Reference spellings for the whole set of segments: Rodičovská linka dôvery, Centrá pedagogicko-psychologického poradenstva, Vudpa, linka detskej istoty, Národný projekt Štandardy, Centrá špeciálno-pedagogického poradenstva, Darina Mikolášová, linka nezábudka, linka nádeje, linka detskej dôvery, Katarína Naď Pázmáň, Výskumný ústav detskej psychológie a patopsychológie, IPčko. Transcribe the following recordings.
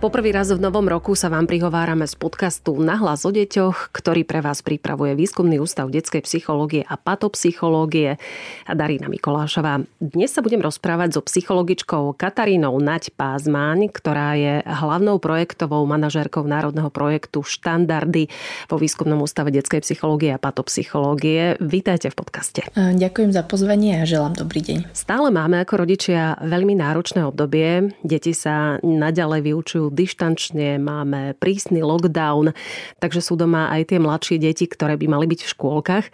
Po prvý raz v novom roku sa vám prihovárame z podcastu Nahlas o deťoch, ktorý pre vás pripravuje Výskumný ústav detskej psychológie a patopsychológie a Darina Mikolášová. Dnes sa budem rozprávať so psychologičkou Katarínou Naď Pázmáň, ktorá je hlavnou projektovou manažérkou národného projektu Štandardy vo Výskumnom ústave detskej psychológie a patopsychológie. Vítajte v podcaste. Ďakujem za pozvanie a želám dobrý deň. Stále máme ako rodičia veľmi náročné obdobie. Deti sa naďalej vyučujú dištančne, máme prísny lockdown, takže sú doma aj tie mladšie deti, ktoré by mali byť v škôlkach.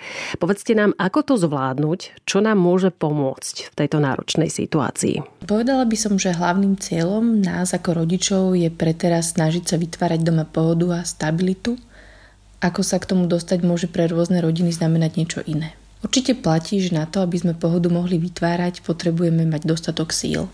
Povedzte nám, ako to zvládnuť, čo nám môže pomôcť v tejto náročnej situácii. Povedala by som, že hlavným cieľom nás ako rodičov je preteraz snažiť sa vytvárať doma pohodu a stabilitu. Ako sa k tomu dostať môže pre rôzne rodiny znamenať niečo iné. Určite platí, že na to, aby sme pohodu mohli vytvárať, potrebujeme mať dostatok síl.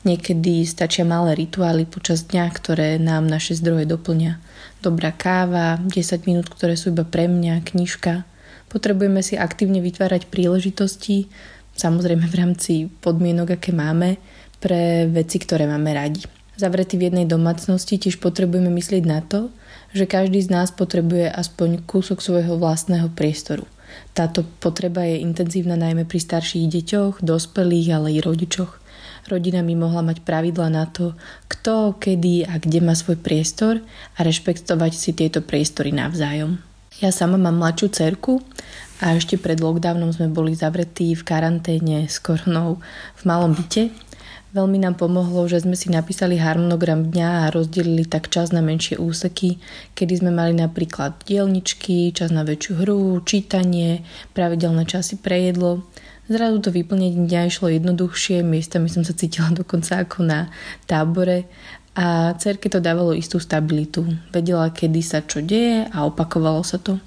Niekedy stačia malé rituály počas dňa, ktoré nám naše zdroje doplňa. Dobrá káva, 10 minút, ktoré sú iba pre mňa, knižka. Potrebujeme si aktívne vytvárať príležitosti, samozrejme v rámci podmienok, aké máme, pre veci, ktoré máme radi. Zavretí v jednej domácnosti tiež potrebujeme myslieť na to, že každý z nás potrebuje aspoň kúsok svojho vlastného priestoru. Táto potreba je intenzívna najmä pri starších deťoch, dospelých, ale i rodičoch. Rodina by mohla mať pravidla na to, kto, kedy a kde má svoj priestor a rešpektovať si tieto priestory navzájom. Ja sama mám mladšiu dcerku a ešte pred lockdownom sme boli zavretí v karanténe s koronou v malom byte. Veľmi nám pomohlo, že sme si napísali harmonogram dňa a rozdelili tak čas na menšie úseky, kedy sme mali napríklad dielničky, čas na väčšiu hru, čítanie, pravidelné časy pre jedlo. Zrazu to vyplnenie dňa išlo jednoduchšie, miestami som sa cítila dokonca ako na tábore a dcerke to dávalo istú stabilitu. Vedela, kedy sa čo deje a opakovalo sa to.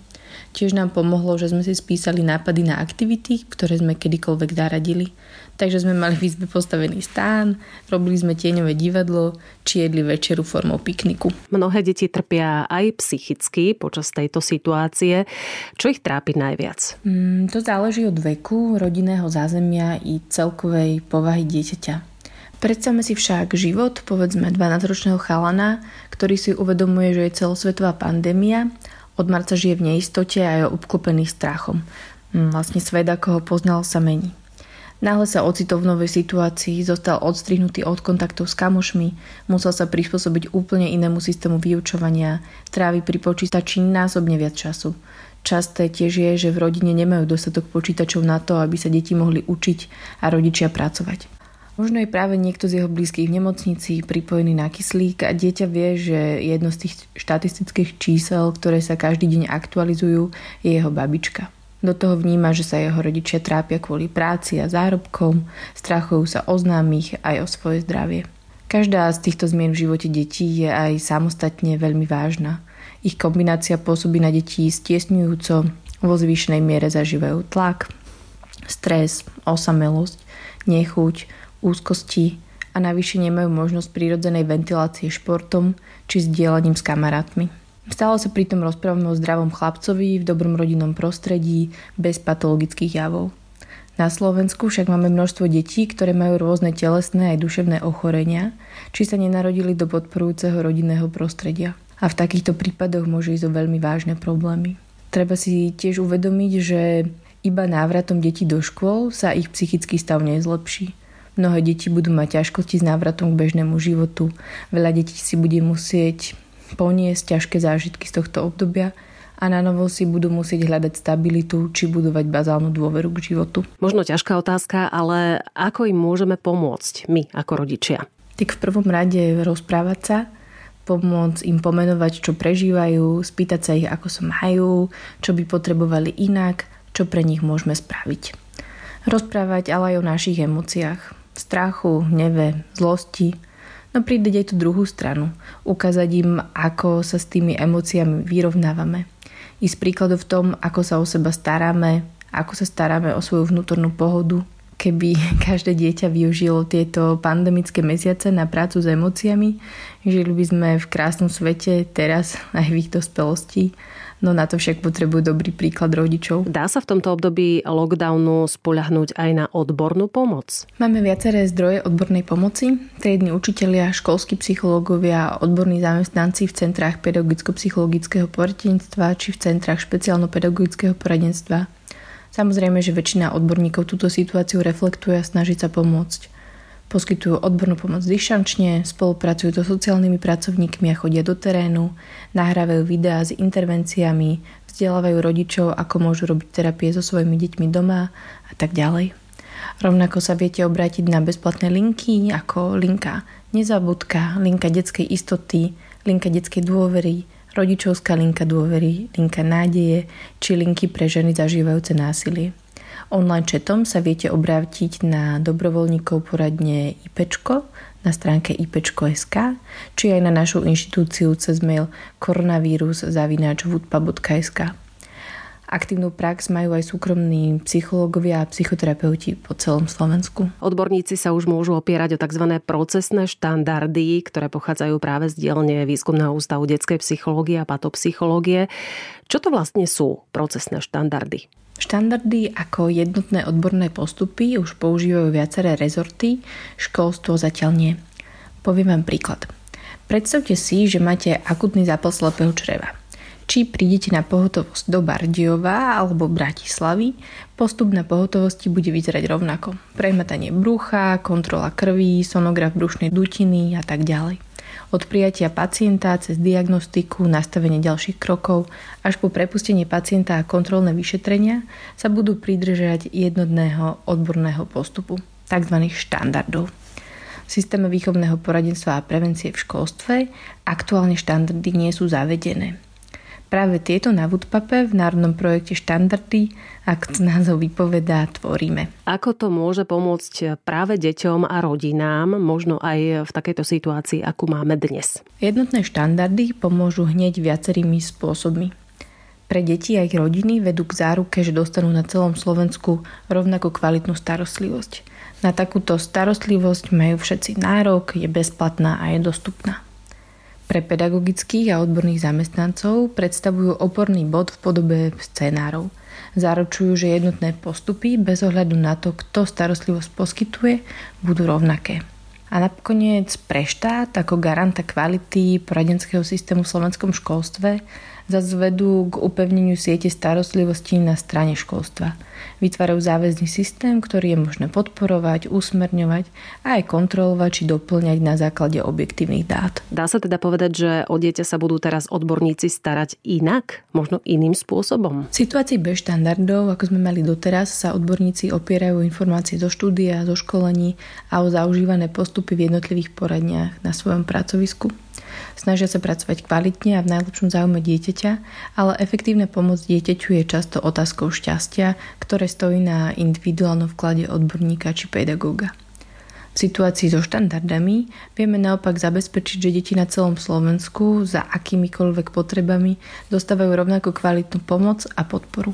Tiež nám pomohlo, že sme si spísali nápady na aktivity, ktoré sme kedykoľvek zaradili. Takže sme mali v izbe postavený stán, robili sme tieňové divadlo, či jedli večeru formou pikniku. Mnohé deti trpia aj psychicky počas tejto situácie. Čo ich trápi najviac? To záleží od veku, rodinného zázemia i celkovej povahy dieťaťa. Predstavme si však život, povedzme 12-ročného chalana, ktorý si uvedomuje, že je celosvetová pandémia. Od marca žije v neistote a je obklopený strachom. Vlastne svet, ako ho poznal, sa mení. Náhle sa ocitol v novej situácii, zostal odstrihnutý od kontaktov s kamošmi, musel sa prispôsobiť úplne inému systému vyučovania, trávi pri počítači násobne viac času. Časté tiež je, že v rodine nemajú dostatok počítačov na to, aby sa deti mohli učiť a rodičia pracovať. Možno je práve niekto z jeho blízkych v nemocnici pripojený na kyslík a dieťa vie, že jedno z tých štatistických čísel, ktoré sa každý deň aktualizujú, je jeho babička. Do toho vníma, že sa jeho rodičia trápia kvôli práci a zárobkom, strachujú sa o známych aj o svoje zdravie. Každá z týchto zmien v živote detí je aj samostatne veľmi vážna. Ich kombinácia pôsobí na detí stiesňujúco, vo zvýšenej miere zažívajú tlak, stres, osamelosť, nechuť, úzkosti a navyše nemajú možnosť prírodzenej ventilácie športom či zdieľaním s kamarátmi. Stále sa pritom rozprávame o zdravom chlapcovi v dobrom rodinnom prostredí bez patologických javov. Na Slovensku však máme množstvo detí, ktoré majú rôzne telesné aj duševné ochorenia, či sa nenarodili do podporujúceho rodinného prostredia. A v takýchto prípadoch môže ísť o veľmi vážne problémy. Treba si tiež uvedomiť, že iba návratom detí do škôl sa ich psychický stav nezlepší. Mnohé deti budú mať ťažkosti s návratom k bežnému životu. Veľa detí si bude musieť poniesť ťažké zážitky z tohto obdobia a na novo si budú musieť hľadať stabilitu či budovať bazálnu dôveru k životu. Možno ťažká otázka, ale ako im môžeme pomôcť my ako rodičia? Tak v prvom rade rozprávať sa, pomôcť im pomenovať, čo prežívajú, spýtať sa ich, ako sa majú, čo by potrebovali inak, čo pre nich môžeme spraviť. Rozprávať ale aj o našich emóciách, strachu, hneve, zlosti. No príde aj tú druhú stranu. Ukázať im, ako sa s tými emóciami vyrovnávame. Ísť príkladom v tom, ako sa o seba staráme, ako sa staráme o svoju vnútornú pohodu. Keby každé dieťa využilo tieto pandemické mesiace na prácu s emóciami, žili by sme v krásnom svete teraz aj v ich dospelosti. no na to však potrebujú dobrý príklad rodičov. Dá sa v tomto období lockdownu spoľahnúť aj na odbornú pomoc? Máme viaceré zdroje odbornej pomoci. Triedni učitelia, školskí psychológovia, odborní zamestnanci v centrách pedagogicko-psychologického poradenstva či v centrách špeciálno-pedagogického poradenstva. Samozrejme, že väčšina odborníkov túto situáciu reflektuje a snaží sa pomôcť. Poskytujú odbornú pomoc dištančne, spolupracujú so sociálnymi pracovníkmi a chodia do terénu, nahrávajú videá s intervenciami, vzdelávajú rodičov, ako môžu robiť terapie so svojimi deťmi doma a tak ďalej. Rovnako sa viete obrátiť na bezplatné linky ako linka nezábudka, linka detskej istoty, linka detskej dôvery, Rodičovská linka dôvery, linka nádeje či linky pre ženy zažívajúce násilie. Online chatom sa viete obrátiť na dobrovoľníkov poradne IPčko na stránke IPčko.sk či aj na našu inštitúciu cez mail koronavírus@vudpa.sk. Aktívnu prax majú aj súkromní psychológovia a psychoterapeuti po celom Slovensku. Odborníci sa už môžu opierať o tzv. Procesné štandardy, ktoré pochádzajú práve z dielne Výskumného ústavu detskej psychológie a patopsychológie. Čo to vlastne sú procesné štandardy? Štandardy ako jednotné odborné postupy už používajú viaceré rezorty, školstvo zatiaľ nie. Poviem vám príklad. Predstavte si, že máte akutný zápal slepého čreva. Či prídete na pohotovosť do Bardiova alebo Bratislavy, postup na pohotovosti bude vyzerať rovnako. Prehmatanie brucha, kontrola krvi, sonograf brušnej dutiny a tak ďalej. Od prijatia pacienta cez diagnostiku, nastavenie ďalších krokov až po prepustenie pacienta a kontrolné vyšetrenia sa budú pridržať jednotného odborného postupu, tzv. Štandardov. V systéme výchovného poradenstva a prevencie v školstve aktuálne štandardy nie sú zavedené. Práve tieto na Vudpape v Národnom projekte Štandardy, ako názov vypovedá, tvoríme. Ako to môže pomôcť práve deťom a rodinám, možno aj v takejto situácii, akú máme dnes? Jednotné štandardy pomôžu hneď viacerými spôsobmi. Pre deti a ich rodiny vedú k záruke, že dostanú na celom Slovensku rovnako kvalitnú starostlivosť. Na takúto starostlivosť majú všetci nárok, je bezplatná a je dostupná. Pre pedagogických a odborných zamestnancov predstavujú oporný bod v podobe scenárov. Zaručujú, že jednotné postupy bez ohľadu na to, kto starostlivosť poskytuje, budú rovnaké. A nakoniec pre štát ako garanta kvality poradenského systému v slovenskom školstve zase vedú k upevneniu siete starostlivosti na strane školstva. Vytvárajú záväzný systém, ktorý je možné podporovať, usmerňovať a aj kontrolovať či doplňať na základe objektívnych dát. Dá sa teda povedať, že o dieťa sa budú teraz odborníci starať inak, možno iným spôsobom? V situácii bez štandardov, ako sme mali doteraz, sa odborníci opierajú informácie zo štúdia, zo školení a o zaužívané postupy v jednotlivých poradniach na svojom pracovisku. Snažia sa pracovať kvalitne a v najlepšom záujme dieťaťa, ale efektívna pomoc dieťaťu je často otázkou šťastia, ktoré stojí na individuálnom vklade odborníka či pedagóga. V situácii so štandardami vieme naopak zabezpečiť, že deti na celom Slovensku za akýmikoľvek potrebami dostávajú rovnako kvalitnú pomoc a podporu.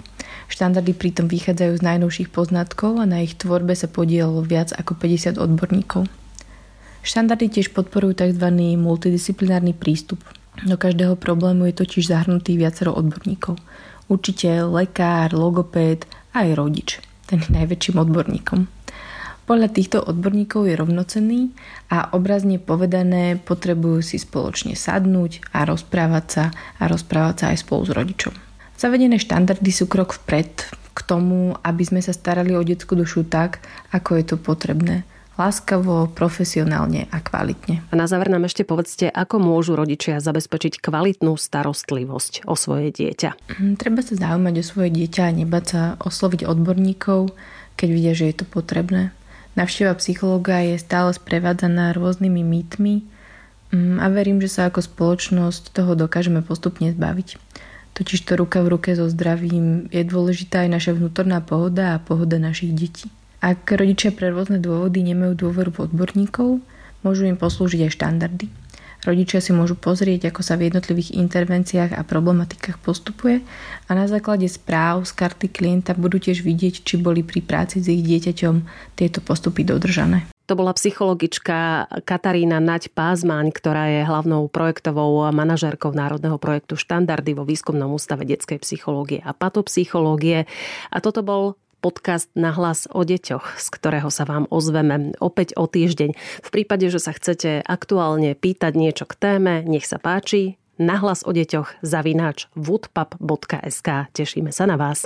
Štandardy pritom vychádzajú z najnovších poznatkov a na ich tvorbe sa podielalo viac ako 50 odborníkov. Štandardy tiež podporujú tzv. Multidisciplinárny prístup. Do každého problému je totiž zahrnutý viacero odborníkov. Učiteľ, lekár, logopéd a aj rodič. Ten je najväčším odborníkom. Podľa týchto odborníkov je rovnocenný a obrazne povedané potrebujú si spoločne sadnúť a rozprávať sa aj spolu s rodičom. Zavedené štandardy sú krok vpred k tomu, aby sme sa starali o detskú dušu tak, ako je to potrebné. Láskavo, profesionálne a kvalitne. A na záver nám ešte povedzte, ako môžu rodičia zabezpečiť kvalitnú starostlivosť o svoje dieťa. Treba sa zaujímať o svoje dieťa a nebáť sa osloviť odborníkov, keď vidia, že je to potrebné. Navšteva psychológa je stále sprevádzaná rôznymi mýtmi a verím, že sa ako spoločnosť toho dokážeme postupne zbaviť. Totiž to ruka v ruke so zdravím je dôležitá aj naša vnútorná pohoda a pohoda našich detí. Ak rodičia pre rôzne dôvody nemajú dôveru v odborníkov, môžu im poslúžiť aj štandardy. Rodičia si môžu pozrieť, ako sa v jednotlivých intervenciách a problematikách postupuje a na základe správ z karty klienta budú tiež vidieť, či boli pri práci s ich dieťaťom tieto postupy dodržané. To bola psychologička Katarína Naď Pázmáň, ktorá je hlavnou projektovou manažérkou Národného projektu Štandardy vo Výskumnom ústave detskej psychológie a patopsychológie. A toto bol podcast Na hlas o deťoch, z ktorého sa vám ozveme opäť o týždeň. V prípade, že sa chcete aktuálne pýtať niečo k téme, nech sa páči. Nahlas o deťoch @woodpub.sk. Tešíme sa na vás.